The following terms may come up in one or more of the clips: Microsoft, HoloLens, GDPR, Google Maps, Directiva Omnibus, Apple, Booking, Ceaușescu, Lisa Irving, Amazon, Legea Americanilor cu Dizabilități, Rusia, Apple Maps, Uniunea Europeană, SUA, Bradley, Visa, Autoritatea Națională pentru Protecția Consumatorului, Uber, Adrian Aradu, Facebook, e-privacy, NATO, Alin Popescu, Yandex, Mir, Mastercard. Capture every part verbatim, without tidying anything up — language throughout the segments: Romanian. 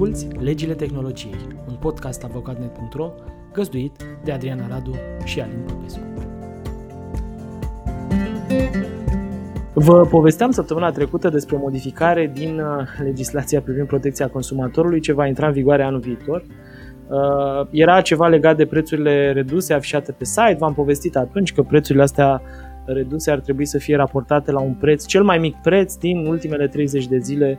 Asculți Legile Tehnologiei, un podcast avocat net punct ro, găzduit de Adrian Aradu și Alin Popescu. Vă povesteam săptămâna trecută despre o modificare din legislația privind protecția consumatorului ce va intra în vigoare anul viitor. Era ceva legat de prețurile reduse afișate pe site. V-am povestit atunci că prețurile astea reduse ar trebui să fie raportate la un preț, cel mai mic preț din ultimele treizeci de zile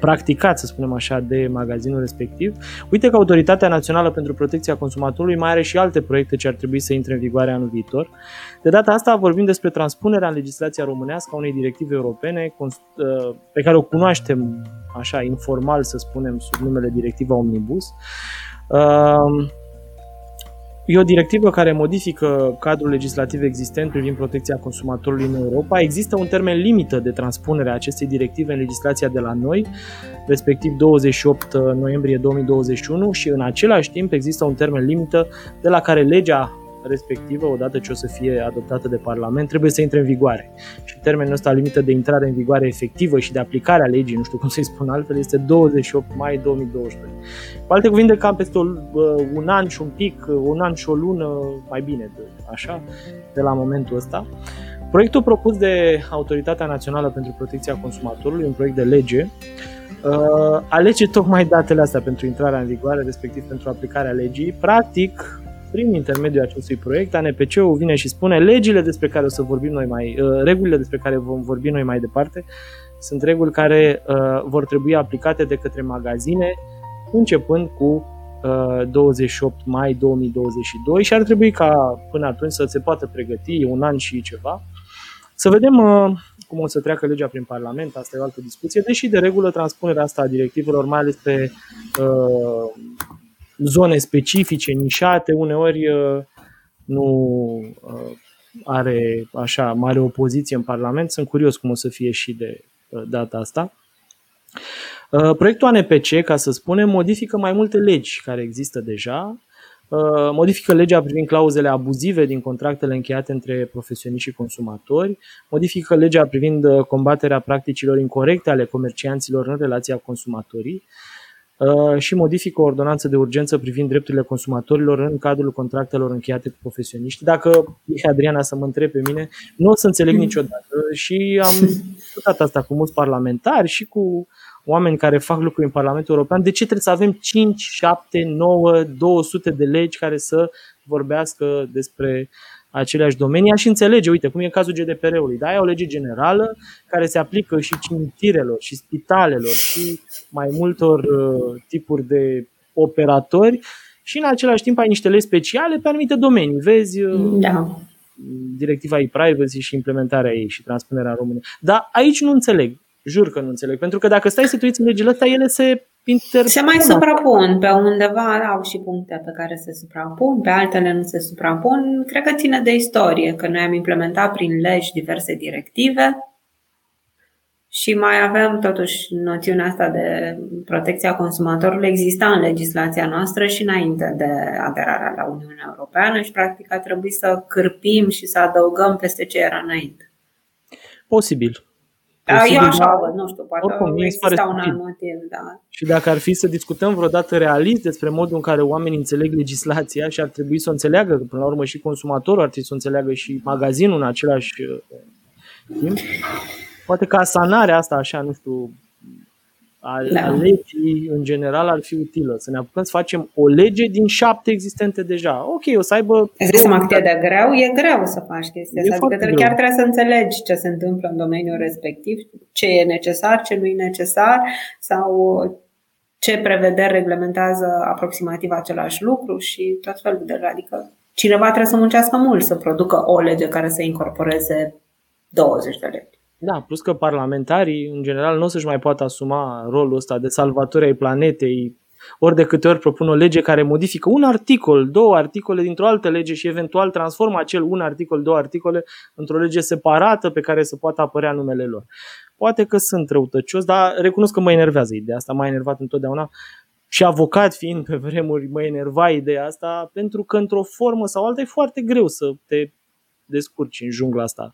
practicat, să spunem așa, de magazinul respectiv. Uite că Autoritatea Națională pentru Protecția Consumatorului mai are și alte proiecte ce ar trebui să intre în vigoare anul viitor. De data asta vorbim despre transpunerea în legislația românească a unei directive europene pe care o cunoaștem așa informal, să spunem, sub numele Directiva Omnibus. E o directivă care modifică cadrul legislativ existent privind protecția consumatorului în Europa. Există un termen limită de transpunere a acestei directive în legislația de la noi, respectiv douăzeci și opt noiembrie două mii douăzeci și unu, și în același timp există un termen limită de la care legea respectivă, odată ce o să fie adoptată de Parlament, trebuie să intre în vigoare. Și termenul ăsta limită de intrare în vigoare efectivă și de aplicare a legii, nu știu cum să-i spun altfel, este douăzeci și opt mai două mii douăzeci și doi. Cu alte cuvinte, cam peste un an și un pic, un an și o lună, mai bine, de, așa, de la momentul ăsta. Proiectul propus de Autoritatea Națională pentru Protecția Consumatorului, un proiect de lege, alege tocmai datele astea pentru intrarea în vigoare, respectiv pentru aplicarea legii. Practic, prin intermediul acestui proiect, A N P C-ul vine și spune: legile despre care o să vorbim noi mai, regulile despre care vom vorbi noi mai departe sunt reguli care uh, vor trebui aplicate de către magazine începând cu uh, douăzeci și opt mai două mii douăzeci și doi și ar trebui ca până atunci să se poată pregăti un an și ceva. Să vedem uh, cum o să treacă legea prin Parlament, asta e o altă discuție, deși de regulă transpunerea asta a directivelor, mai ales pe uh, zone specifice, nișate, uneori nu are așa mare opoziție în Parlament. Sunt curios cum o să fie și de data asta. Proiectul A N P C, ca să spunem, modifică mai multe legi care există deja. Modifică legea privind clauzele abuzive din contractele încheiate între profesioniști și consumatori, modifică legea privind combaterea practicilor incorrecte ale comercianților în relația cu consumatorii, și modifică o ordonanță de urgență privind drepturile consumatorilor în cadrul contractelor încheiate cu profesioniști. Dacă e Adriana să mă întreb pe mine, nu o să înțeleg niciodată și am discutat asta cu mulți parlamentari și cu oameni care fac lucruri în Parlamentul European. De ce trebuie să avem cinci, șapte, nouă, două sute de legi care să vorbească despre aceleași domenii? Aș înțelege, uite, cum e cazul G D P R-ului, da? E o lege generală care se aplică și cimitirelor, și spitalelor, și mai multor uh, tipuri de operatori, și în același timp ai niște legi speciale pe anumite domenii. Vezi uh, da. Directiva e-privacy și implementarea ei și transpunerea română. Dar aici nu înțeleg, jur că nu înțeleg, pentru că dacă stai să te uiți în legile astea, ele se Se mai suprapun, pe undeva au și puncte pe care se suprapun, pe altele nu se suprapun. Cred că ține de istorie, că noi am implementat prin legi diverse directive și mai avem totuși noțiunea asta de protecția consumatorului, exista în legislația noastră și înainte de aderarea la Uniunea Europeană și practic a trebuit să cârpim și să adăugăm peste ce era înainte. Posibil. Eu așa văd, nu știu, poate oricum, exista un alt motiv, da. Și dacă ar fi să discutăm vreodată realist despre modul în care oamenii înțeleg legislația și ar trebui să o înțeleagă, că până la urmă și consumatorul ar trebui să o înțeleagă și magazinul în același timp, poate că asanarea asta, așa, nu știu, a, da. a legii în general ar fi utilă. Să ne apucăm să facem o lege din șapte existente deja. Ok, o să aibă... Îți dai seama cât e de greu? E greu să faci chestia asta. Adică greu. Chiar trebuie să înțelegi ce se întâmplă în domeniul respectiv, ce e necesar, ce nu e necesar, sau ce prevederi reglementează aproximativ același lucru și tot felul de... Adică cineva trebuie să muncească mult să producă o lege care să incorporeze douăzeci de legi. Da, plus că parlamentarii, în general, nu o să-și mai poată asuma rolul ăsta de salvatori ai planetei. Ori de câte ori propun o lege care modifică un articol, două articole dintr-o altă lege și eventual transformă acel un articol, două articole într-o lege separată pe care să poată apărea numele lor. Poate că sunt răutăcios, dar recunosc că mă enervează ideea asta, m-a enervat întotdeauna. Și avocat fiind pe vremuri, mă enerva ideea asta, pentru că într-o formă sau alta e foarte greu să te descurci în jungla asta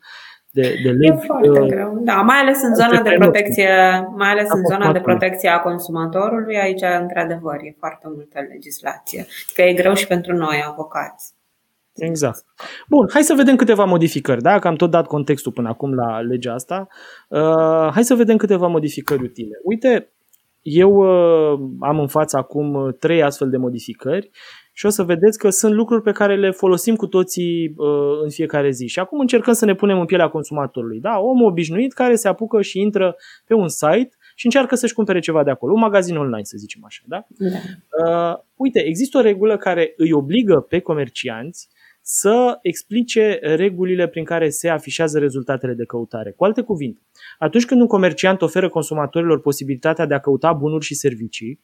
de, de legi. E foarte uh, greu. Da, mai ales în zona de protecție, mai ales în zona de protecție a consumatorului, aici într-adevăr e foarte multă legislație, că e greu și pentru noi avocați. Exact. Bun, hai să vedem câteva modificări, da? Că am tot dat contextul până acum la legea asta. Uh, hai să vedem câteva modificări utile. Uite, eu uh, am în față acum trei astfel de modificări și o să vedeți că sunt lucruri pe care le folosim cu toții uh, în fiecare zi. Și acum încercăm să ne punem în pielea consumatorului, da? Omul obișnuit care se apucă și intră pe un site și încearcă să-și cumpere ceva de acolo, un magazin online, să zicem așa, da? da. Uh, uite, există o regulă care îi obligă pe comercianți să explice regulile prin care se afișează rezultatele de căutare. Cu alte cuvinte, atunci când un comerciant oferă consumatorilor posibilitatea de a căuta bunuri și servicii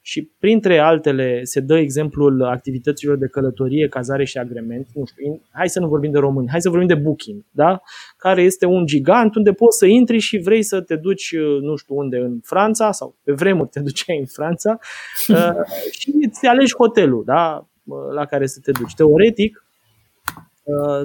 și printre altele se dă exemplul activităților de călătorie, cazare și agrement, nu știu, hai să nu vorbim de români, hai să vorbim de Booking, da? Care este un gigant unde poți să intri și vrei să te duci nu știu unde, în Franța sau pe vremuri te duceai în Franța și îți alegi hotelul, da? La care să te duci. Teoretic,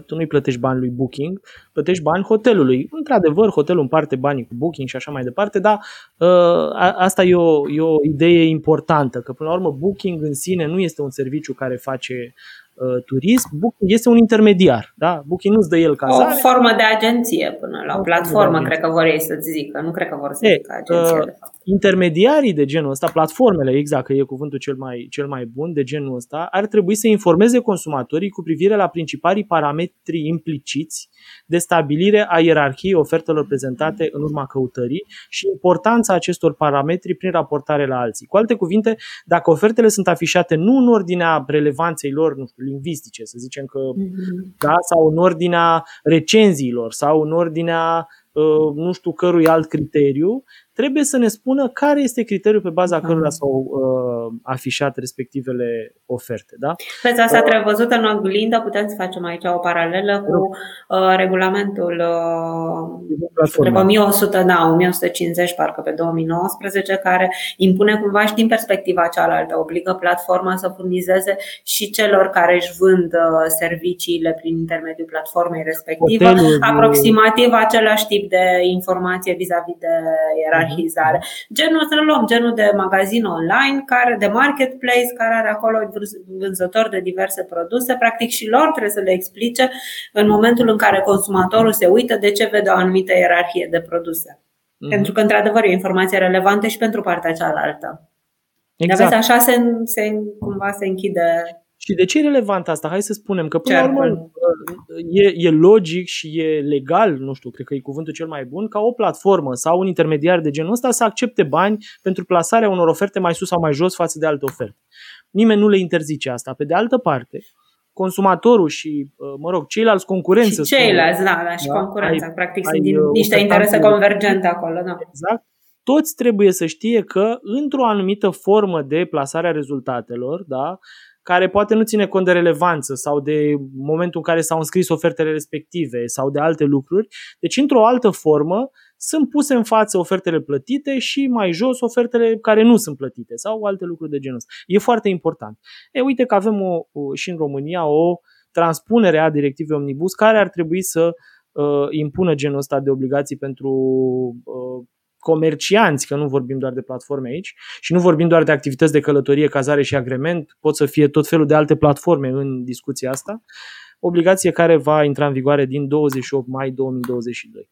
tu nu-i plătești bani lui Booking, plătești bani hotelului. Într-adevăr, hotelul împarte banii cu Booking și așa mai departe, dar ă, asta e o, e o idee importantă, că până la urmă Booking în sine nu este un serviciu care face uh, turism, Booking este un intermediar, da? Booking nu-ți dă el cazare. O formă de agenție până la o platformă, cred că vor ei să-ți zică, nu cred că vor să e, zică agenție. Uh, de fapt. Intermediarii de genul ăsta, platformele, exact, că e cuvântul cel mai, cel mai bun de genul ăsta, ar trebui să informeze consumatorii cu privire la principalii parametri impliciți de stabilire a ierarhiei ofertelor prezentate în urma căutării și importanța acestor parametri prin raportare la alții. Cu alte cuvinte, dacă ofertele sunt afișate nu în ordinea relevanței lor, nu știu, lingvistice, să zicem că, mm-hmm. da, sau în ordinea recenziilor sau în ordinea nu știu cărui alt criteriu, trebuie să ne spună care este criteriul pe baza căruia s-au uh, afișat respectivele oferte. Da? Vezi, asta trebuie văzută în oglindă, putem să facem aici o paralelă cu uh, regulamentul uh, o mie o sută, da, o mie o sută cincizeci parcă pe două mii nouăsprezece, care impune cumva și din perspectiva cealaltă, obligă platforma să furnizeze și celor care își vând uh, serviciile prin intermediul platformei respectivă, hotelul, aproximativ același tip de informație vis-a-vis de ierarhie. Genul să luăm, genul de magazin online, care de marketplace, care are acolo vânzători de diverse produse, practic și lor trebuie să le explice în momentul în care consumatorul se uită de ce vede o anumită ierarhie de produse. Mm-hmm. Pentru că într-adevăr e informație relevantă și pentru partea cealaltă. Exact. Dar vezi, așa se, se, cumva se închide. Și de ce e relevant asta? Hai să spunem că până la urmă e, e logic și e legal, nu știu, cred că e cuvântul cel mai bun, ca o platformă sau un intermediar de genul ăsta să accepte bani pentru plasarea unor oferte mai sus sau mai jos față de alte oferte. Nimeni nu le interzice asta. Pe de altă parte, consumatorul și, mă rog, ceilalți concurenți. Și ceilalți, da, da, și da? Concurența. Ai, practic ai, sunt niște interese convergente acolo, da. Exact. Toți trebuie să știe că într-o anumită formă de plasare a rezultatelor, da, care poate nu ține cont de relevanță sau de momentul în care s-au înscris ofertele respective sau de alte lucruri. Deci, într-o altă formă, sunt puse în față ofertele plătite și mai jos ofertele care nu sunt plătite sau alte lucruri de genul ăsta. E foarte important. E, uite că avem o, și în România o transpunere a directivei Omnibus care ar trebui să uh, impună genul ăsta de obligații pentru uh, comercianți, că nu vorbim doar de platforme aici și nu vorbim doar de activități de călătorie, cazare și agrement, pot să fie tot felul de alte platforme în discuția asta, obligație care va intra în vigoare din douăzeci și opt mai două mii douăzeci și doi.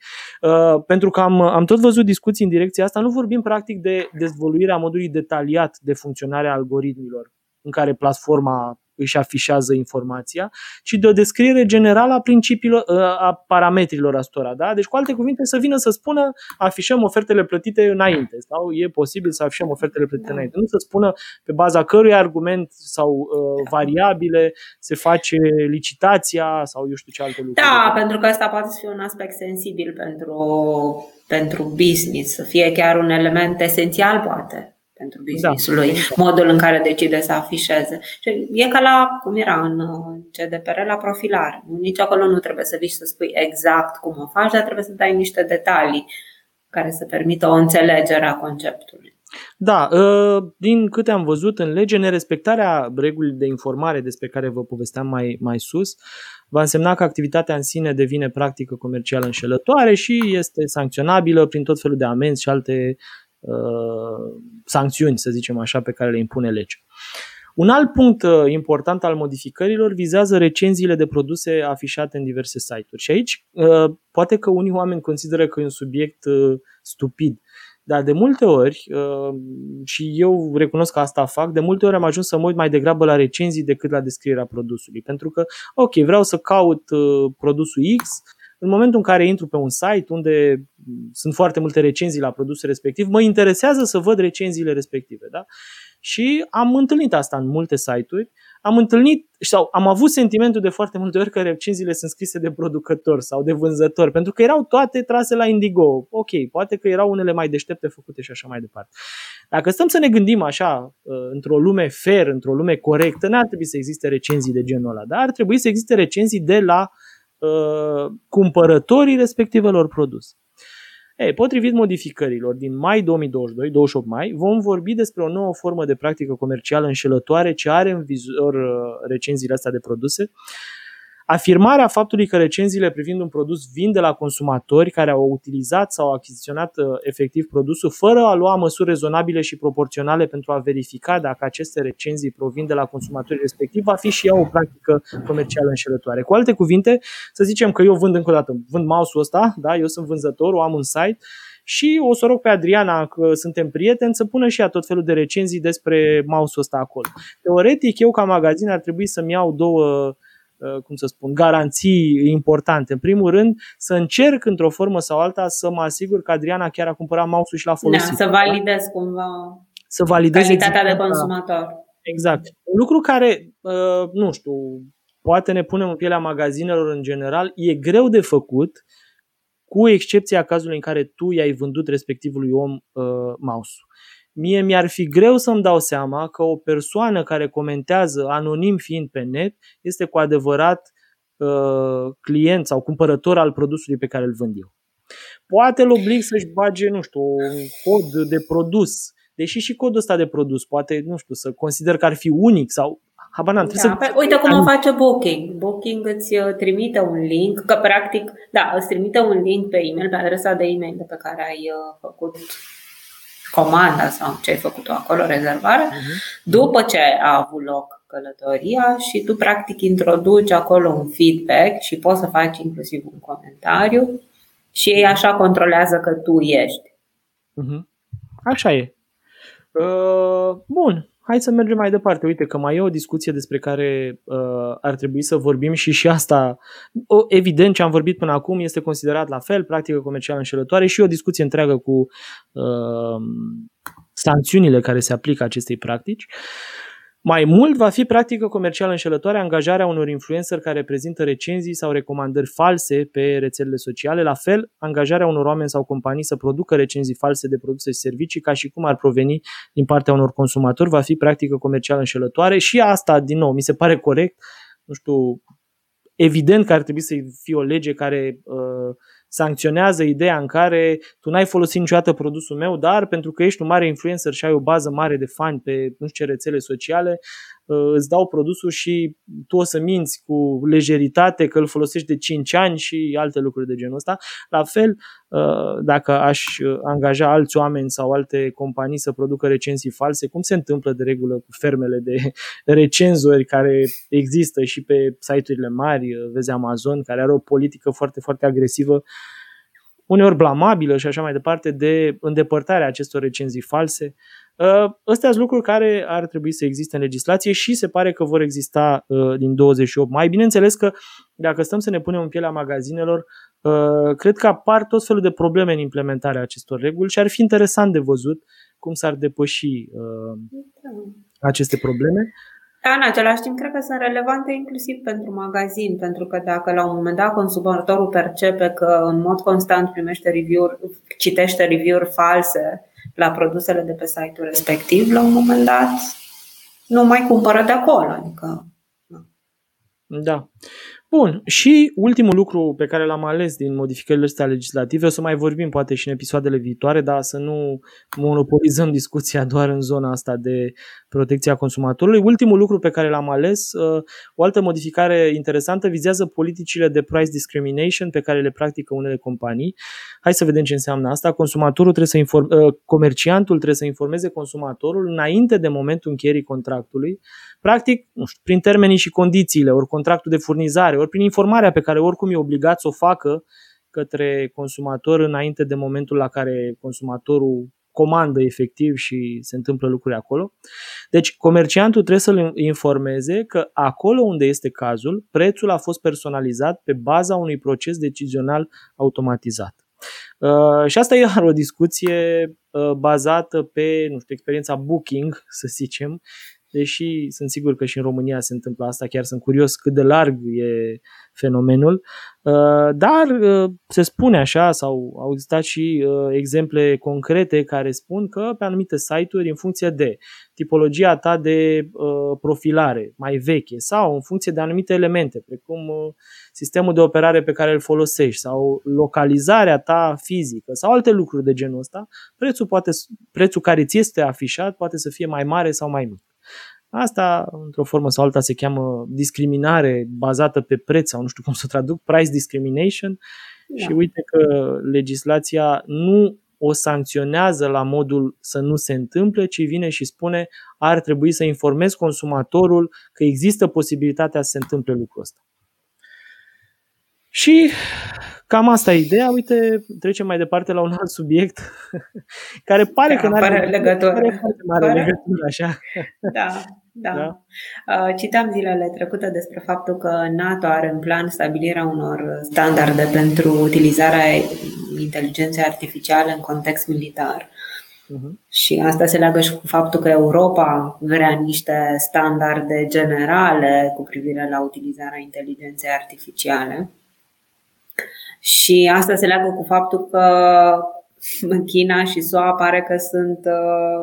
Uh, pentru că am, am tot văzut discuții în direcția asta, nu vorbim practic de dezvăluirea modului detaliat de funcționare a algoritmilor în care platforma își afișează informația, ci de o descriere generală a principiilor, a parametrilor astora, da? Deci, cu alte cuvinte, să vină să spună afișăm ofertele plătite înainte sau e posibil să afișăm ofertele plătite da. înainte. Nu să spună pe baza cărui argument sau uh, variabile se face licitația sau eu știu ce alte lucruri. Da, pentru că asta poate fi un aspect sensibil pentru, pentru business, să fie chiar un element esențial, poate. Pentru business-ul lui, da. Modul în care decide să afișeze. E ca la, cum era în G D P R, la profilare. Nici acolo nu trebuie să vii să spui exact cum o faci, dar trebuie să dai niște detalii care să permită o înțelegere a conceptului. Da, din câte am văzut în lege, nerespectarea regulii de informare despre care vă povesteam mai, mai sus va însemna că activitatea în sine devine practică comercială înșelătoare și este sancționabilă prin tot felul de amenzi și alte uh, sancțiuni, să zicem așa, pe care le impune legea. Un alt punct important al modificărilor vizează recenziile de produse afișate în diverse site-uri. Și aici uh, poate că unii oameni consideră că e un subiect uh, stupid. Dar de multe ori, și eu recunosc că asta fac, de multe ori am ajuns să mă uit mai degrabă la recenzii decât la descrierea produsului. Pentru că, ok, vreau să caut produsul X, în momentul în care intru pe un site unde sunt foarte multe recenzii la produsul respectiv, mă interesează să văd recenziile respective. Da? Și am întâlnit asta în multe site-uri. Am întâlnit sau am avut sentimentul de foarte multe ori că recenziile sunt scrise de producători sau de vânzători, pentru că erau toate trase la Indigo. Ok, poate că erau unele mai deștepte făcute și așa mai departe. Dacă stăm să ne gândim așa, într-o lume fair, într-o lume corectă, n-ar trebui să existe recenzii de genul ăla, dar ar trebui să existe recenzii de la uh, cumpărătorii respectivelor produse. Ei, potrivit modificărilor din mai două mii douăzeci și doi, douăzeci și opt mai, vom vorbi despre o nouă formă de practică comercială înșelătoare ce are în vizor recenziile astea de produse. Afirmarea faptului că recenziile privind un produs vin de la consumatori care au utilizat sau achiziționat efectiv produsul fără a lua măsuri rezonabile și proporționale pentru a verifica dacă aceste recenzii provin de la consumatorii respectiv va fi și ea o practică comercială înșelătoare. Cu alte cuvinte, să zicem că eu vând încă o dată, vând mouse-ul ăsta, da? Eu sunt vânzătorul, am un site și o să rog pe Adriana, că suntem prieteni, să pună și ea tot felul de recenzii despre mouse-ul ăsta acolo. Teoretic, eu ca magazin ar trebui să-mi iau două cum să spun, garanții importante. În primul rând, să încerc într-o formă sau alta să mă asigur că Adriana chiar a cumpărat mouse-ul și l-a folosit. Da, să validez cumva să validez calitatea de consumator. Exact. Un lucru care, nu știu, poate ne punem în pielea magazinelor în general, e greu de făcut, cu excepția cazului în care tu i-ai vândut respectivului om mouse-ul. Mie mi-ar fi greu să-mi dau seama că o persoană care comentează anonim fiind pe net este cu adevărat uh, client sau cumpărător al produsului pe care îl vând eu. Poate îl oblig să-și bage, nu știu, un cod de produs, deși și codul ăsta de produs poate, nu știu, să consider că ar fi unic sau... Habanan, da, să... Uite cum o face Booking. Booking îți trimite un link, că practic, da, îți trimite un link pe e-mail, pe adresa de e-mail de pe care ai făcut... comanda sau ce ai făcut-o acolo, rezervare, uh-huh. După ce a avut loc călătoria și tu practic introduci acolo un feedback și poți să faci inclusiv un comentariu și ei așa controlează că tu ești. Uh-huh. Așa e. Uh, bun, hai să mergem mai departe. Uite că mai e o discuție despre care uh, ar trebui să vorbim și și asta. O, evident, ce am vorbit până acum este considerat la fel, practică comercială înșelătoare și o discuție întreagă cu uh, sancțiunile care se aplică acestei practici. Mai mult va fi practică comercială înșelătoare angajarea unor influenceri care prezintă recenzii sau recomandări false pe rețelele sociale, la fel angajarea unor oameni sau companii să producă recenzii false de produse și servicii ca și cum ar proveni din partea unor consumatori, va fi practică comercială înșelătoare și asta, din nou, mi se pare corect, nu știu, evident că ar trebui să fie o lege care... Uh, sancționează ideea în care tu n-ai folosit niciodată produsul meu, dar pentru că ești un mare influencer și ai o bază mare de fani pe nu știu ce rețele sociale, îți dau produsul și tu o să minți cu lejeritate că îl folosești de cinci ani și alte lucruri de genul ăsta. La fel, dacă aș angaja alți oameni sau alte companii să producă recenzii false, cum se întâmplă de regulă cu fermele de recenzori care există și pe site-urile mari, vezi Amazon, care are o politică foarte, foarte agresivă, uneori blamabilă și așa mai departe, de îndepărtarea acestor recenzii false. Astea sunt lucruri care ar trebui să existe în legislație și se pare că vor exista din douăzeci și opt mai. Bineînțeles că dacă stăm să ne punem în pielea magazinelor, cred că apar tot felul de probleme în implementarea acestor reguli și ar fi interesant de văzut cum s-ar depăși aceste probleme. Da, în același timp, cred că sunt relevante inclusiv pentru magazin, pentru că dacă la un moment dat consumatorul percepe că în mod constant primește review-uri, citește review-uri false la produsele de pe site-ul respectiv, la un moment dat nu mai cumpără de acolo. Adică, da. Bun, și ultimul lucru pe care l-am ales din modificările astea legislative, o să mai vorbim poate și în episoadele viitoare, dar să nu monopolizăm discuția doar în zona asta de protecția consumatorului. Ultimul lucru pe care l-am ales, o altă modificare interesantă, vizează politicile de price discrimination pe care le practică unele companii. Hai să vedem ce înseamnă asta. Consumatorul trebuie să inform- comerciantul trebuie să informeze consumatorul înainte de momentul încheierii contractului, practic, nu știu, prin termenii și condițiile, ori contractul de furnizare, ori prin informarea pe care oricum e obligat să o facă către consumator înainte de momentul la care consumatorul comandă efectiv și se întâmplă lucruri acolo. Deci comerciantul trebuie să-l informeze că acolo unde este cazul, prețul a fost personalizat pe baza unui proces decizional automatizat. Uh, și asta e iar o discuție uh, bazată pe, nu știu, experiența Booking, să zicem, deși sunt sigur că și în România se întâmplă asta, chiar sunt curios cât de larg e fenomenul, dar se spune așa sau au existat și exemple concrete care spun că pe anumite site-uri, în funcție de tipologia ta de profilare mai veche sau în funcție de anumite elemente, precum sistemul de operare pe care îl folosești sau localizarea ta fizică sau alte lucruri de genul ăsta, prețul, poate, prețul care ți este afișat poate să fie mai mare sau mai mic. Asta, într-o formă sau alta, se cheamă discriminare bazată pe preț sau nu știu cum să traduc, price discrimination. Da. Și uite că legislația nu o sancționează la modul să nu se întâmple, ci vine și spune ar trebui să informezi consumatorul că există posibilitatea să se întâmple lucrul ăsta. Și cam asta e ideea. Uite, trecem mai departe la un alt subiect care pare da, că n-are pare legătură. Pare, pare pare... legătură așa. Da, da. da. Citam zilele trecute despre faptul că NATO are în plan stabilirea unor standarde pentru utilizarea inteligenței artificiale în context militar. Uh-huh. Și asta se leagă și cu faptul că Europa vrea niște standarde generale cu privire la utilizarea inteligenței artificiale. Și asta se leagă cu faptul că China și S U A pare că sunt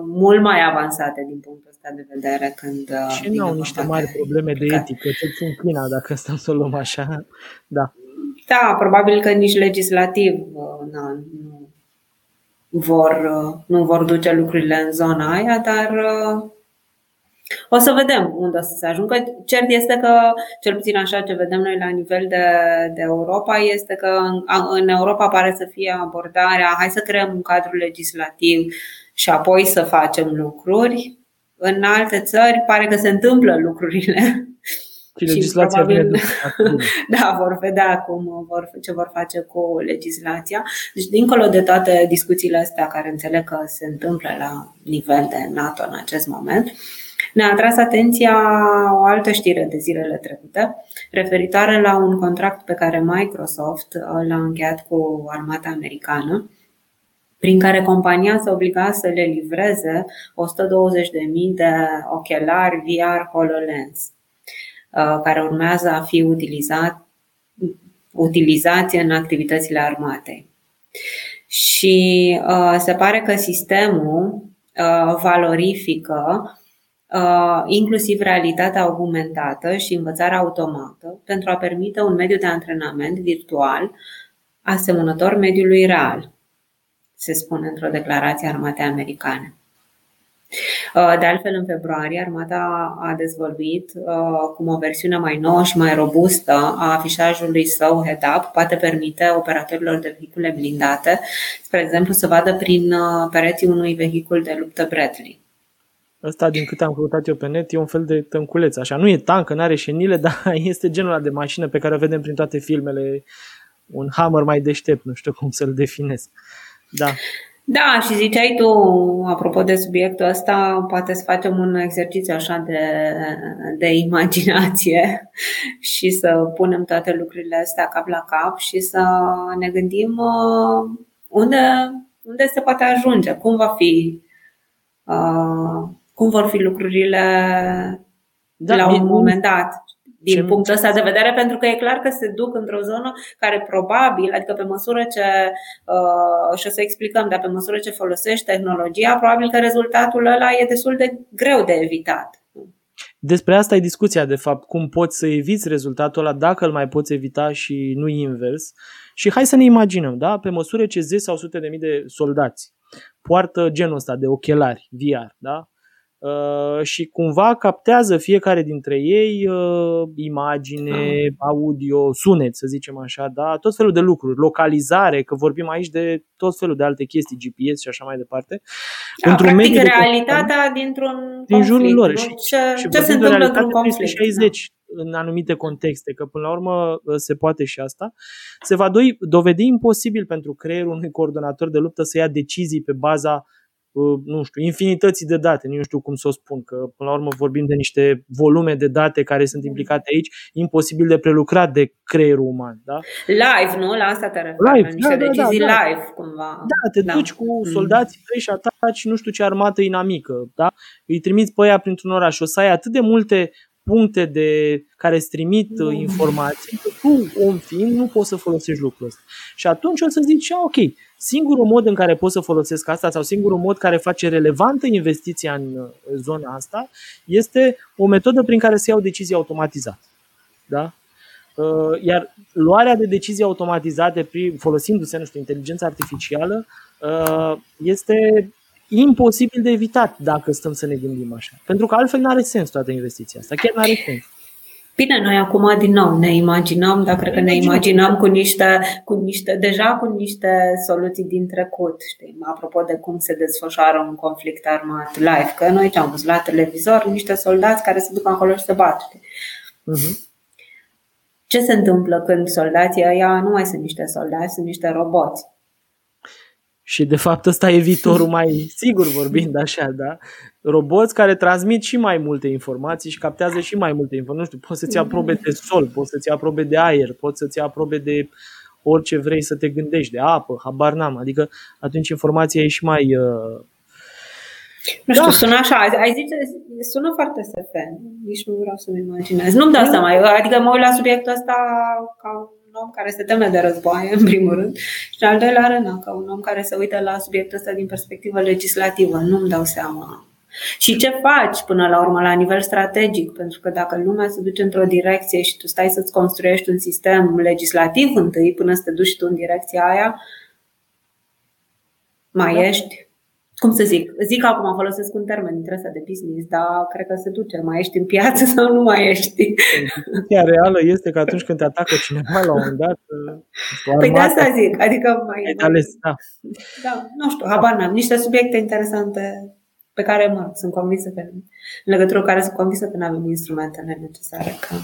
mult mai avansate din punctul ăsta de vedere. Când și nu au niște mari probleme de etică, cel puțin China, dacă stăm să o luăm așa. Da. Da, probabil că nici legislativ na, nu, vor, nu vor duce lucrurile în zona aia, dar o să vedem unde o să se ajungă. Cert este că, cel puțin așa ce vedem noi la nivel de, de Europa, este că în, în Europa pare să fie abordarea hai să creăm un cadru legislativ și apoi să facem lucruri. În alte țări pare că se întâmplă lucrurile și, și probabil da, vor vedea cum vor, ce vor face cu legislația. Deci dincolo de toate discuțiile astea care înțeleg că se întâmplă la nivel de NATO în acest moment, ne-a atras atenția o altă știre de zilele trecute, referitoare la un contract pe care Microsoft l-a încheiat cu armata americană, prin care compania s-a obligat să le livreze o sută douăzeci de mii de ochelari V R HoloLens, care urmează a fi utilizat, utilizați în activitățile armatei. Și uh, se pare că sistemul uh, valorifică Uh, inclusiv realitatea augmentată și învățarea automată pentru a permite un mediu de antrenament virtual asemănător mediului real, se spune într-o declarație a armatei americane. Uh, de altfel, în februarie, armata a dezvăluit uh, cum o versiune mai nouă și mai robustă a afișajului său head-up poate permite operatorilor de vehicule blindate, spre exemplu, să vadă prin uh, pereții unui vehicul de luptă Bradley. Ăsta, din câte am căutat eu pe net, e un fel de tânculeț, așa, nu e tancă, n-are șenile, dar este genul ăla de mașină pe care o vedem prin toate filmele, un Hammer mai deștept, nu știu cum să-l definez. Da. Da, și ziceai tu, apropo de subiectul ăsta, poate să facem un exercițiu așa de, de imaginație și să punem toate lucrurile astea cap la cap și să ne gândim unde, unde se poate ajunge, cum va fi uh, cum vor fi lucrurile da, la un din, moment dat, din ce punctul ăsta de vedere, pentru că e clar că se duc într-o zonă care probabil, adică pe măsură ce, uh, și o să explicăm, dar pe măsură ce folosești tehnologia, probabil că rezultatul ăla e destul de greu de evitat. Despre asta e discuția, de fapt, cum poți să eviți rezultatul ăla, dacă îl mai poți evita și nu invers. Și hai să ne imaginăm, da? Pe măsură ce zeci sau sute de mii de soldați poartă genul ăsta de ochelari V R, da? Uh, și cumva captează fiecare dintre ei uh, imagine, audio, sunet, să zicem așa, da? Tot felul de lucruri, localizare, că vorbim aici de tot felul de alte chestii, G P S și așa mai departe. Da, într-un practic mediu realitatea de... dintr-un din jurul lor. Și, ce și ce se întâmplă într-un conflict? șaizeci, da. În anumite contexte, că până la urmă se poate și asta. Se va dovedi imposibil pentru creierul unui coordonator de luptă să ia decizii pe baza nu știu, infinității de date, nu știu cum să o spun, că până la urmă vorbim de niște volume de date care sunt implicate aici, imposibil de prelucrat de creierul uman. Da? Live, nu? La asta te referi, la niște da, decizii da, da, live, da. Cumva. Da, te da. duci cu soldații tăi și ataci nu știu ce armată inamică, da? Îi trimiți pe aia printr-un oraș, o să ai atât de multe puncte de care îți trimit mm. informații, că tu, om fiind, nu poți să folosești lucrul ăsta. Și atunci o să zici, ok, singurul mod în care pot să folosesc asta sau singurul mod care face relevantă investiția în zona asta este o metodă prin care se iau decizii automatizate. Da? Iar luarea de decizii automatizate folosindu-se, nu știu, inteligența artificială este imposibil de evitat dacă stăm să ne gândim așa. Pentru că altfel n-are sens toată investiția asta, chiar n-are sens. Bine, noi acum din nou ne imaginăm, dar cred că ne imaginăm cu niște, cu niște, deja cu niște soluții din trecut, știi? Apropo de cum se desfășoară un conflict armat live, că noi ce am văzut la televizor, niște soldați care se duc acolo și se bat. Uh-huh. Ce se întâmplă când soldații ăia nu mai sunt niște soldați, sunt niște roboți? Și de fapt ăsta e viitorul mai sigur vorbind așa, da? Roboți care transmit și mai multe informații și captează și mai multe informații. Nu știu, poți să-ți aprobe de sol, poți să-ți aprobe de aer, poți să-ți aprobe de orice vrei să te gândești, de apă, habar n-am. Adică atunci informația e și mai... Uh... Nu știu, da. sună așa, ai zice, sună foarte S F, nici nu vreau să-mi imaginez. Nu-mi dau seama, adică mă uit la subiectul ăsta ca... un om care se teme de războaie, în primul rând, și în al doilea rând, că un om care se uită la subiectul ăsta din perspectivă legislativă, nu-mi dau seama. Și ce faci până la urmă la nivel strategic? Pentru că dacă lumea se duce într-o direcție și tu stai să-ți construiești un sistem legislativ întâi până să te duci tu în direcția aia, mai da. ești, cum să zic, zic acum folosesc un termen dintre ăsta de business, dar cred că se duce, mai ești în piață sau nu mai ești? Chea reală este că atunci când te atacă cineva la un moment dat... Păi de asta zic, adică mai... mai... Ales, da. da, nu știu, habar n-am, niște subiecte interesante pe care mă, sunt convinsă că, în legătură cu care sunt convinsă că n-avem instrumentele necesare că...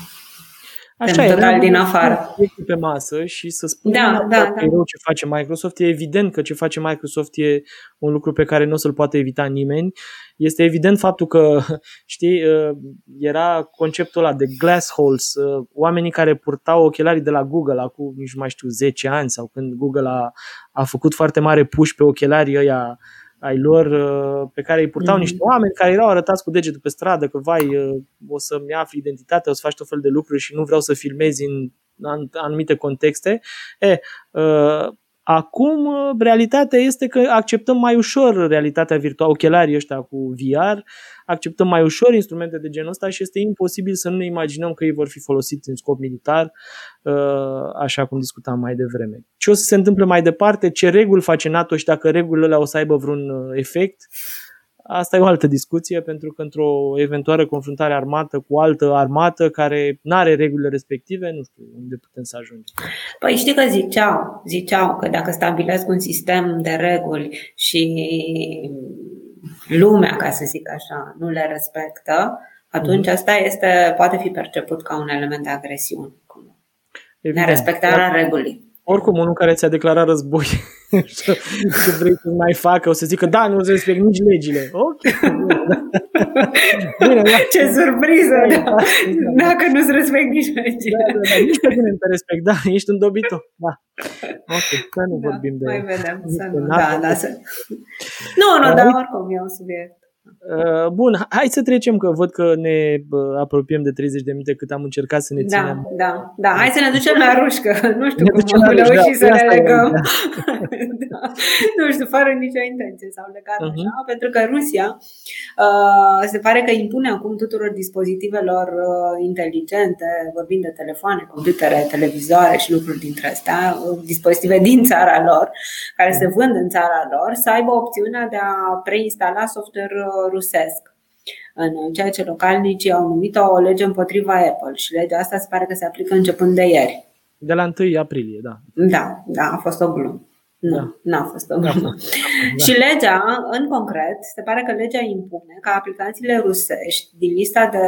Așa e, total din afară. Pe masă și să spunem da, da, că da. e rău ce face Microsoft. E evident că ce face Microsoft e un lucru pe care nu o să-l poate evita nimeni. Este evident faptul că, știi, era conceptul ăla de glass holes, oamenii care purtau ochelarii de la Google acum, nici nu mai știu, zece ani sau când Google a, a făcut foarte mare push pe ochelarii ăia ai lor, pe care îi purtau mm-hmm. niște oameni care erau arătați cu degetul pe stradă că, vai, o să-mi afli identitatea, o să faci tot fel de lucruri și nu vreau să filmezi în anumite contexte. E, acum, realitatea este că acceptăm mai ușor realitatea virtuală, ochelarii ăștia cu V R, acceptăm mai ușor instrumente de genul ăsta și este imposibil să nu ne imaginăm că ei vor fi folosiți în scop militar, așa cum discutam mai devreme. Ce o să se întâmple mai departe, ce reguli face NATO și dacă regulile alea o să aibă vreun efect, asta e o altă discuție, pentru că într-o eventuală confruntare armată cu altă armată care n-are regulile respective, nu știu unde putem să ajungem. Păi știi că ziceau, ziceau că dacă stabilesc un sistem de reguli și lumea, ca să zic așa, nu le respectă, atunci mm. asta este, poate fi perceput ca un element de agresiune. Nerespectarea regulii. Oricum, unul care ți-a declarat război ce vrei să mai facă, o să zică, da, nu respect nici legile. Ok. Bine, ce surpriză! Da. Da. Dacă nu-ți respect nici legile. Da, da, da. Nici pe tine nu te respect, da, ești un dobito. Da. Ok, să nu da, vorbim de... Mai vedem, să nu. Da, da, să... Nu, nu, da, dar oricum e un subiect. Bun, hai să trecem, că văd că ne apropiem de treizeci de minute, cât am încercat să ne da, ținem. Da, da, hai să ne ducem la rușcă. Nu știu ne cum am reușit da, și să ne legăm. Da. Da. Nu știu, fără nicio intenție s-au legat uh-huh. așa, pentru că Rusia uh, se pare că impune acum tuturor dispozitivelor uh, inteligente, vorbind de telefoane, computere, televizoare și lucruri dintre astea, uh, dispozitive din țara lor, care se vând în țara lor, să aibă opțiunea de a preinstala software rusesc, în ceea ce localnicii au numit o lege împotriva Apple, și legea asta se pare că se aplică începând de ieri. De la întâi aprilie, da. Da, da, a fost o glumă. Nu, da. n-a fost o glumă. Da. Da. Și legea, în concret, se pare că legea impune ca aplicațiile rusești din lista de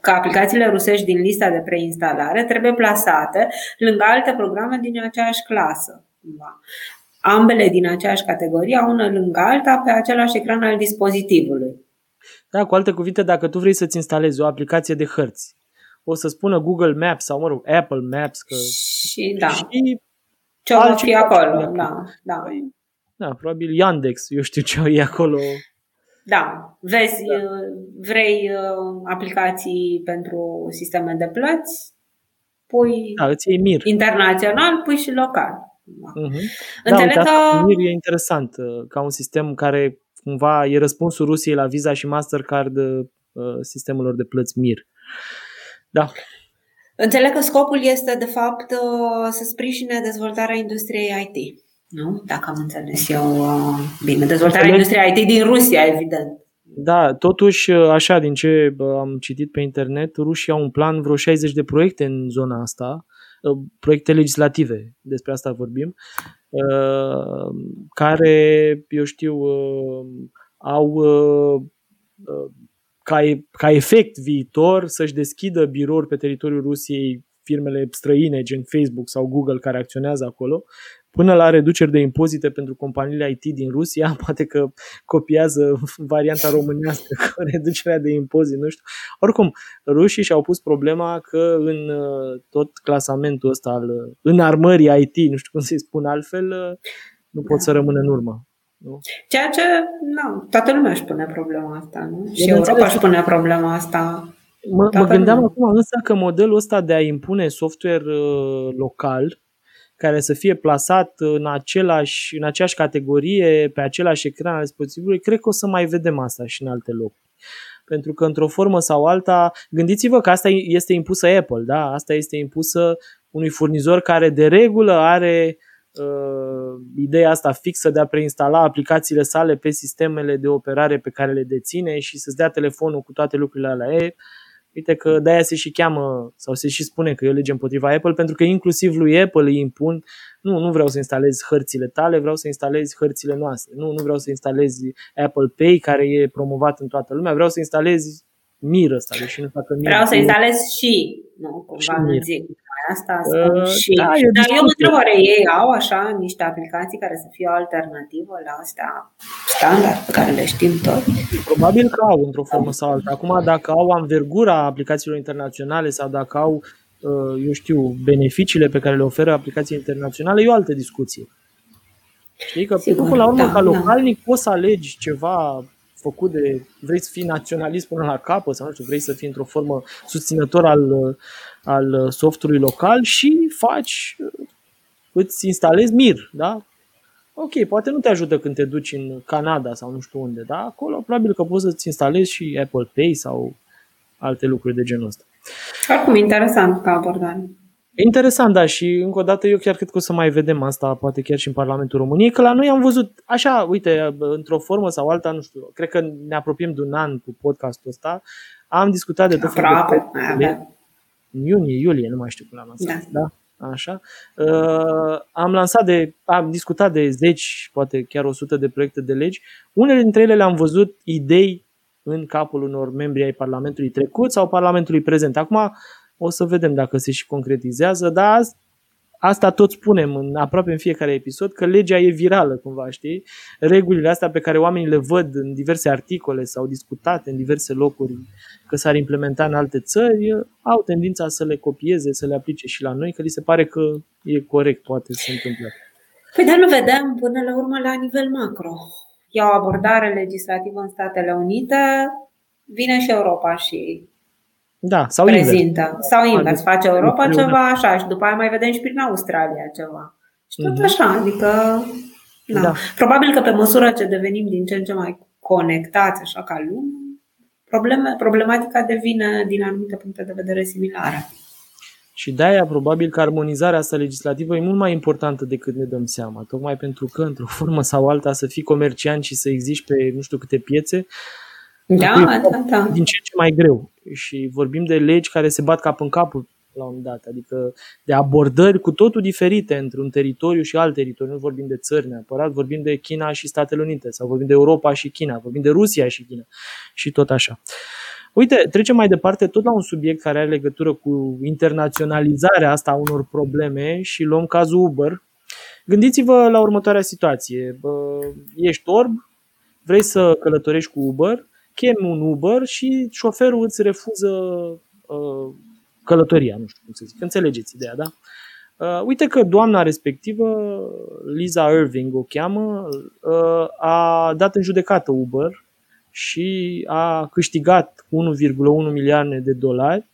ca aplicațiile rusești din lista de preinstalare trebuie plasate lângă alte programe din aceeași clasă, cumva. Ambele din aceeași categorie, una lângă alta, pe același ecran al dispozitivului. Da, cu alte cuvinte, dacă tu vrei să-ți instalezi o aplicație de hărți, o să spună Google Maps sau, mă rog, Apple Maps. Că... Și da, și... ce o fi acolo. acolo. Da, da. da, probabil Yandex, eu știu ce e acolo. Da, vezi, da. Vrei aplicații pentru sisteme de plăți, pui da, îți iei Mir. Internațional, pui și local. Uh-huh. Da, uite, asta, Mir e interesant ca un sistem care cumva e răspunsul Rusiei la Visa și Mastercard, sistemelor de plăți Mir. Da. Înțeleg că scopul este de fapt să sprijine dezvoltarea industriei I T, nu? Dacă am înțeles eu bine, dezvoltarea industriei I T din Rusia, evident. Da, totuși, așa, din ce am citit pe internet, rușii au în plan vreo șaizeci de proiecte în zona asta, proiecte legislative, despre asta vorbim, care, eu știu, au ca, ca efect viitor să-și deschidă birouri pe teritoriul Rusiei firmele străine, gen Facebook sau Google, care acționează acolo, până la reduceri de impozite pentru companiile I T din Rusia. Poate că copiază varianta românească cu reducerea de impozite, nu știu. Oricum, rușii și-au pus problema că în tot clasamentul ăsta al înarmării I T, nu știu cum să-i spun altfel, nu pot da. să rămână în urmă. Nu? Ceea ce, nu, toată lumea își pune problema asta, nu? Și Europa înțeles. își pune problema asta. Mă, mă gândeam lumea. acum însă că modelul ăsta de a impune software uh, local, care să fie plasat în, același, în aceeași categorie, pe același ecran al dispozitivului, cred că o să mai vedem asta și în alte locuri. Pentru că, într-o formă sau alta, gândiți-vă că asta este impusă Apple, da? Asta este impusă unui furnizor care de regulă are uh, ideea asta fixă de a preinstala aplicațiile sale pe sistemele de operare pe care le deține și să-ți dea telefonul cu toate lucrurile alea. E, uite că de-aia se și cheamă, sau se și spune că e o lege împotriva Apple, pentru că inclusiv lui Apple îi impun, nu, nu vreau să instalezi hărțile tale, vreau să instalezi hărțile noastre. Nu, nu vreau să instalezi Apple Pay, care e promovat în toată lumea, vreau să instalezi Mir ăsta, deși nu fac Mir. Vreau să instalez și, nu, cumva nu zic. Asta spun uh, și. Da, eu, Dar eu mă întreb, oare ei au așa niște aplicații care să fie o alternativă la astea standard pe care le știm toți? Probabil că au, într-o formă sau alta. Acum, dacă au anvergura aplicațiilor internaționale sau dacă au, eu știu, beneficiile pe care le oferă aplicații internaționale, e o altă discuție. Știi că, Sigur, până la urmă, da, ca localnic da. poți să alegi ceva făcut de, vrei să fii naționalist până la capăt sau nu știu, vrei să fii într-o formă susținător al, al softului local și faci, îți instalezi Mir, da? Ok, poate nu te ajută când te duci în Canada sau nu știu unde, da? Acolo probabil că poți să-ți instalezi și Apple Pay sau alte lucruri de genul ăsta. Oricum, interesant ca abordare. Interesant, da, și încă o dată eu chiar cred că o să mai vedem asta, poate chiar și în Parlamentul României, că la noi am văzut, așa, uite, într-o formă sau alta, nu știu, cred că ne apropiem de un an cu podcastul ăsta, am discutat de tot felul de proiecte, în iunie, iulie, nu mai știu cum l-am lansat, da? da? Așa. Uh, am lansat de, am discutat de zeci, poate chiar o sută de proiecte de legi, unele dintre ele le-am văzut idei în capul unor membri ai Parlamentului trecut sau Parlamentului prezent. Acum, o să vedem dacă se și concretizează, dar asta tot spunem în, aproape în fiecare episod, că legea e virală cumva, știi? Regulile astea pe care oamenii le văd în diverse articole sau discutate în diverse locuri că s-ar implementa în alte țări, au tendința să le copieze, să le aplice și la noi, că li se pare că e corect, poate să se întâmple. Păi, dar nu vedem până la urmă la nivel macro. ia o abordare legislativă în Statele Unite, vine și Europa și da, sau prezintă. Invers. Sau invers, face Europa ceva așa și după aia mai vedem și prin Australia ceva. Și tot așa, adică... Da. Da. Probabil că pe măsură ce devenim din ce în ce mai conectați așa ca lume, probleme, problematica devine din anumite puncte de vedere similare. Și de-aia probabil că armonizarea asta legislativă e mult mai importantă decât ne dăm seama, tocmai pentru că într-o formă sau alta să fii comerciant și să existi pe nu știu câte piețe, da, da, da. Din ce în ce mai greu. Și vorbim de legi care se bat cap în capul la un dat, adică de abordări cu totul diferite între un teritoriu și alt teritoriu. Nu vorbim de țări neapărat, vorbim de China și Statele Unite sau vorbim de Europa și China, vorbim de Rusia și China și tot așa. Uite, trecem mai departe tot la un subiect care are legătură cu internaționalizarea asta a unor probleme și luăm cazul Uber. Gândiți-vă la următoarea situație. Ești orb, vrei să călătorești cu Uber, chemi un Uber și șoferul îți refuză călătoria, nu știu cum să zic, înțelegeți ideea, da? Uite că doamna respectivă, Lisa Irving o cheamă, a dat în judecată Uber și a câștigat unu virgulă unu milioane de dolari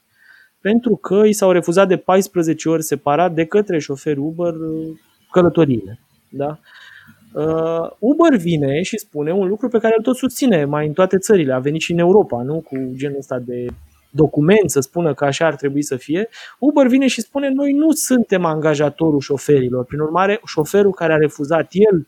pentru că i s-au refuzat de paisprezece ori separat de către șoferi Uber călătoriile. Da? Uber vine și spune un lucru pe care îl tot susține mai în toate țările, a venit și în Europa, nu? Cu genul ăsta de document să spună că așa ar trebui să fie. Uber vine și spune: noi nu suntem angajatorul șoferilor, prin urmare șoferul care a refuzat el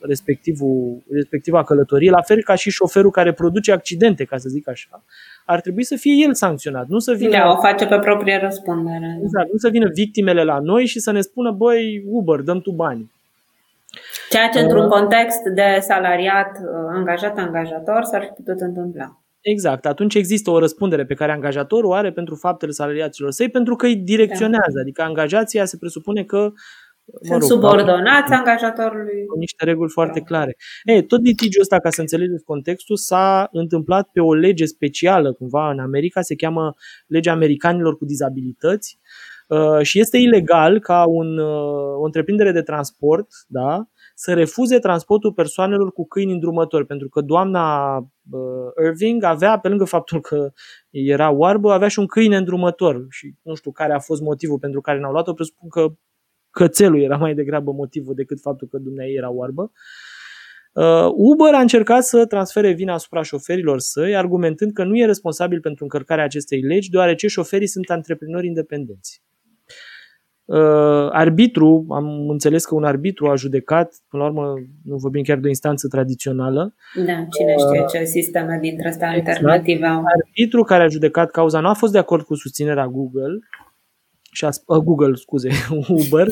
respectivul, respectiva călătorie, la fel ca și șoferul care produce accidente, ca să zic așa, ar trebui să fie el sancționat, nu să vină, da, o face pe proprie răspundere. Exact, nu să vină victimele la noi și să ne spună: băi, Uber, dăm tu bani. Ceea ce uh, într-un context de salariat angajat-angajator s-ar fi putut întâmpla. Exact, atunci există o răspundere pe care angajatorul are pentru faptele salariaților săi, pentru că îi direcționează, adică angajația se presupune că mă rog, subordonați angajatorului. Niște reguli foarte clare. Ei, tot litigiul ăsta, ca să înțelegeți contextul, s-a întâmplat pe o lege specială cumva în America, se cheamă Legea Americanilor cu Dizabilități și este ilegal ca un, o întreprindere de transport, da, să refuze transportul persoanelor cu câini îndrumători, pentru că doamna Irving avea, pe lângă faptul că era oarbă, avea și un câine îndrumător și nu știu care a fost motivul pentru care n-au luat-o, presupun că cățelul era mai degrabă motivul decât faptul că dumneavoastră era oarbă. Uber a încercat să transfere vina asupra șoferilor săi, argumentând că nu e responsabil pentru încălcarea acestei legi, deoarece șoferii sunt antreprenori independenți. Arbitru, am înțeles că un arbitru a judecat, până la urmă nu vorbim chiar de o instanță tradițională. Da, cine știe ce sisteme dintre astea alternative au. Arbitru care a judecat cauza nu a fost de acord cu susținerea Google. Și a, Google, scuze, Uber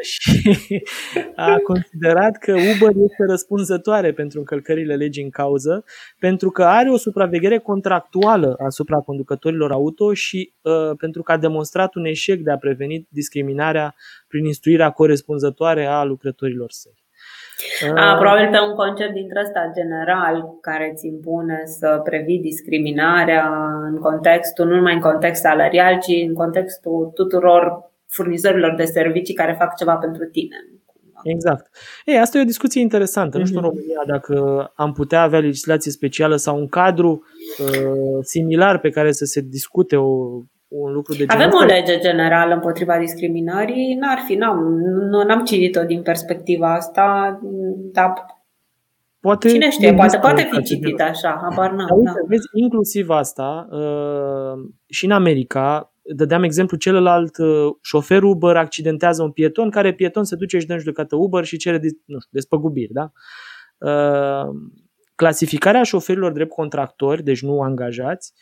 și a considerat că Uber este răspunzătoare pentru încălcările legii în cauză, pentru că are o supraveghere contractuală asupra conducătorilor auto și uh, pentru că a demonstrat un eșec de a preveni discriminarea prin instruirea corespunzătoare a lucrătorilor săi. A, probabil pe un concept dintre ăsta general care îți impune să previi discriminarea în contextul, nu numai în context salarial, ci în contextul tuturor furnizorilor de servicii care fac ceva pentru tine. Exact. Ei, asta e o discuție interesantă. Mm-hmm. Nu știu în România dacă am putea avea legislație specială sau un cadru uh, similar pe care să se discute o un lucru de genul. Avem o lege generală împotriva discriminării, n-ar fi, n-am, n-am citit-o din perspectiva asta, dar poate cine știe, poate, poate fi citit așa, habar n-am. Uite, da. Vezi, inclusiv asta, și în America, dădeam exemplu celălalt, șofer Uber accidentează un pieton, care pieton se duce și dă în judecată Uber și cere, nu știu, despăgubiri, da? Clasificarea șoferilor drept contractori, deci nu angajați,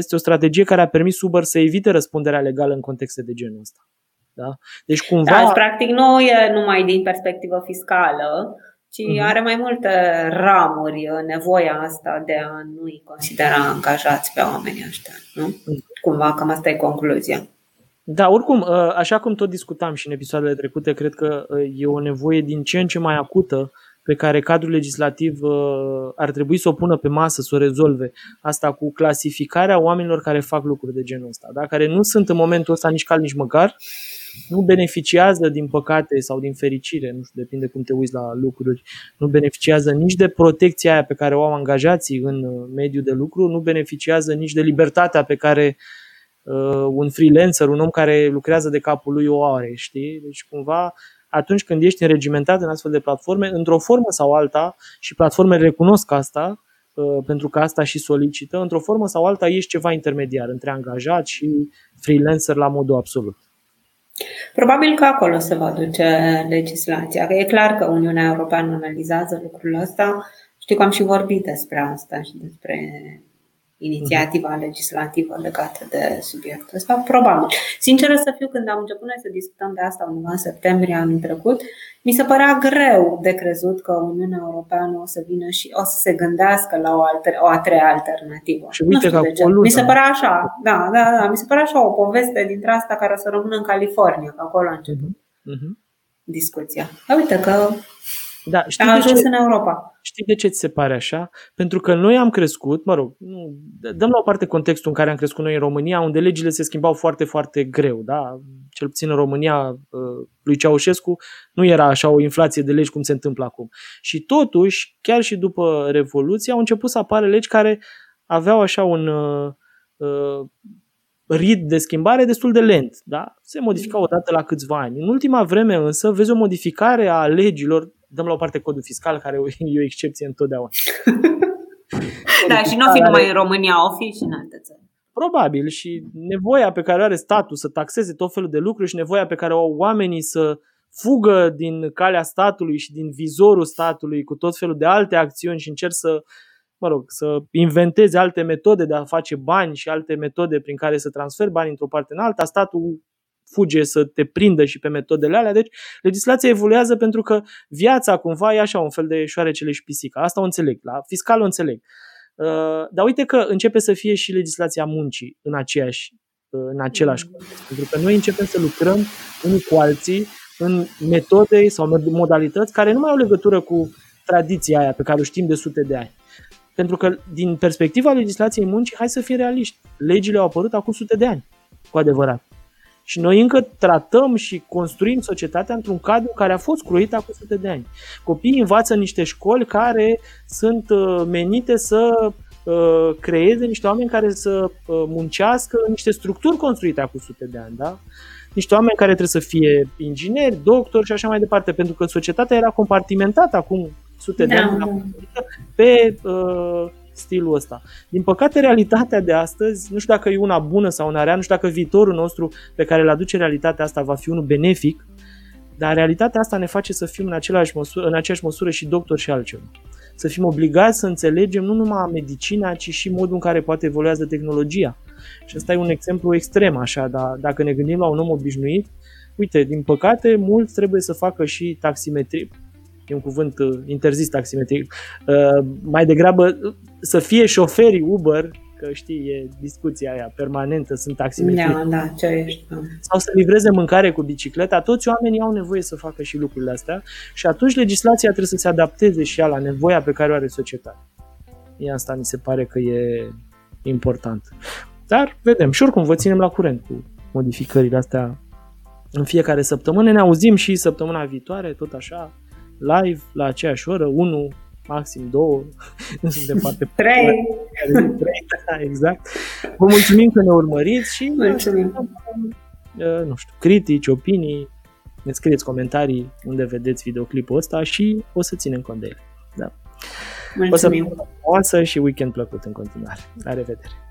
este o strategie care a permis Uber să evite răspunderea legală în contexte de genul ăsta. Da? Deci cumva... Da, practic nu e numai din perspectivă fiscală, ci uh-huh. are mai multe ramuri nevoia asta de a nu-i considera angajați pe oamenii ăștia. Nu? Uh-huh. Cumva, cam asta e concluzia. Da, oricum, așa cum tot discutam și în episoadele trecute, cred că e o nevoie din ce în ce mai acută pe care cadrul legislativ ar trebui să o pună pe masă, să o rezolve. Asta cu clasificarea oamenilor care fac lucruri de genul ăsta, da? Care nu sunt în momentul ăsta nici cal, nici măcar, nu beneficiază, din păcate sau din fericire, nu știu, depinde cum te uiți la lucruri, nu beneficiază nici de protecția aia pe care o au angajații în mediul de lucru, nu beneficiază nici de libertatea pe care uh, un freelancer, un om care lucrează de capul lui o are, știi? Deci cumva atunci când ești înregimentat în astfel de platforme, într-o formă sau alta, și platformele recunosc asta, pentru că asta și solicită, într-o formă sau alta ești ceva intermediar între angajat și freelancer la modul absolut. Probabil că acolo se va duce legislația. E clar că Uniunea Europeană analizează lucrul ăsta. Știu că am și vorbit despre asta și despre inițiativa legislativă legată de subiectul ăsta. Probabil. Sinceră să fiu, când am început noi să discutăm de asta undeva în septembrie anul trecut, mi se părea greu de crezut că Uniunea Europeană o să vină și o să se gândească la o, alter, o a treia alternativă. Și uite, nu știu de ce. Mi se părea așa, da, da, da, mi se părea așa o poveste dintre asta care o să rămână în California, că acolo a început uh-huh. discuția. Da, uite că da, știi a ajuns ce, în Europa. Știi de ce ți se pare așa? Pentru că noi am crescut, mă rog, dăm la o parte contextul în care am crescut noi în România, unde legile se schimbau foarte, foarte greu, da? Cel puțin în România lui Ceaușescu nu era așa o inflație de legi cum se întâmplă acum. Și totuși, chiar și după Revoluție, au început să apară legi care aveau așa un uh, rit de schimbare destul de lent, da? Se modifica odată la câțiva ani. În ultima vreme însă vezi o modificare a legilor. Dăm la o parte codul fiscal, care e o excepție întotdeauna. Da, și nu o fi numai în România, o fi și în alte țări. Probabil, și nevoia pe care o are statul să taxeze tot felul de lucruri și nevoia pe care o au oamenii să fugă din calea statului și din vizorul statului cu tot felul de alte acțiuni și încerc să, mă rog, să inventeze alte metode de a face bani și alte metode prin care să transferi bani într-o parte în alta, statul fuge să te prindă și pe metodele alea. Deci legislația evoluează pentru că viața cumva e așa un fel de șoarecele și pisica. Asta o înțeleg, la fiscal o înțeleg. Dar uite că începe să fie și legislația muncii în, aceeași, în același context. Pentru că noi începem să lucrăm unii cu alții în metode sau modalități care nu mai au legătură cu tradiția aia pe care o știm de sute de ani. Pentru că din perspectiva legislației muncii, hai să fim realiști, legile au apărut acum sute de ani, cu adevărat. Și noi încă tratăm și construim societatea într-un cadru care a fost croit acum sute de ani. Copiii învață niște școli care sunt menite să creeze niște oameni care să muncească în niște structuri construite acum sute de ani, da? Niște oameni care trebuie să fie ingineri, doctori și așa mai departe, pentru că societatea era compartimentată acum sute de da. ani pe uh, stilul ăsta. Din păcate, realitatea de astăzi, nu știu dacă e una bună sau una rea, nu știu dacă viitorul nostru pe care îl aduce realitatea asta va fi unul benefic, dar realitatea asta ne face să fim în aceeași măsură, în aceeași măsură și doctori și altceva. Să fim obligați să înțelegem nu numai medicina, ci și modul în care poate evoluează tehnologia. Și ăsta e un exemplu extrem, așa, dar dacă ne gândim la un om obișnuit, uite, din păcate, mulți trebuie să facă și taximetrie. E un cuvânt interzis, taximetrie. Uh, mai degrabă să fie șoferii Uber, că știi, e discuția aia permanentă, sunt taximetrii. Da, da, ce ești. Sau să livreze mâncare cu bicicleta. Toți oamenii au nevoie să facă și lucrurile astea și atunci legislația trebuie să se adapteze și ea la nevoia pe care o are societatea. E asta, mi se pare că e important. Dar vedem. Și oricum vă ținem la curent cu modificările astea în fiecare săptămână. Ne auzim și săptămâna viitoare, tot așa, live, la aceeași oră, unu, maxim două, nu suntem foarte trei. Exact. Vă mulțumim că ne urmăriți și mulțumim. Nu știu, critici, opinii, ne scrieți comentarii unde vedeți videoclipul ăsta și o să ținem cont de ele. Da. Mulțumim. O să fie frumoasă și weekend plăcut în continuare. La revedere!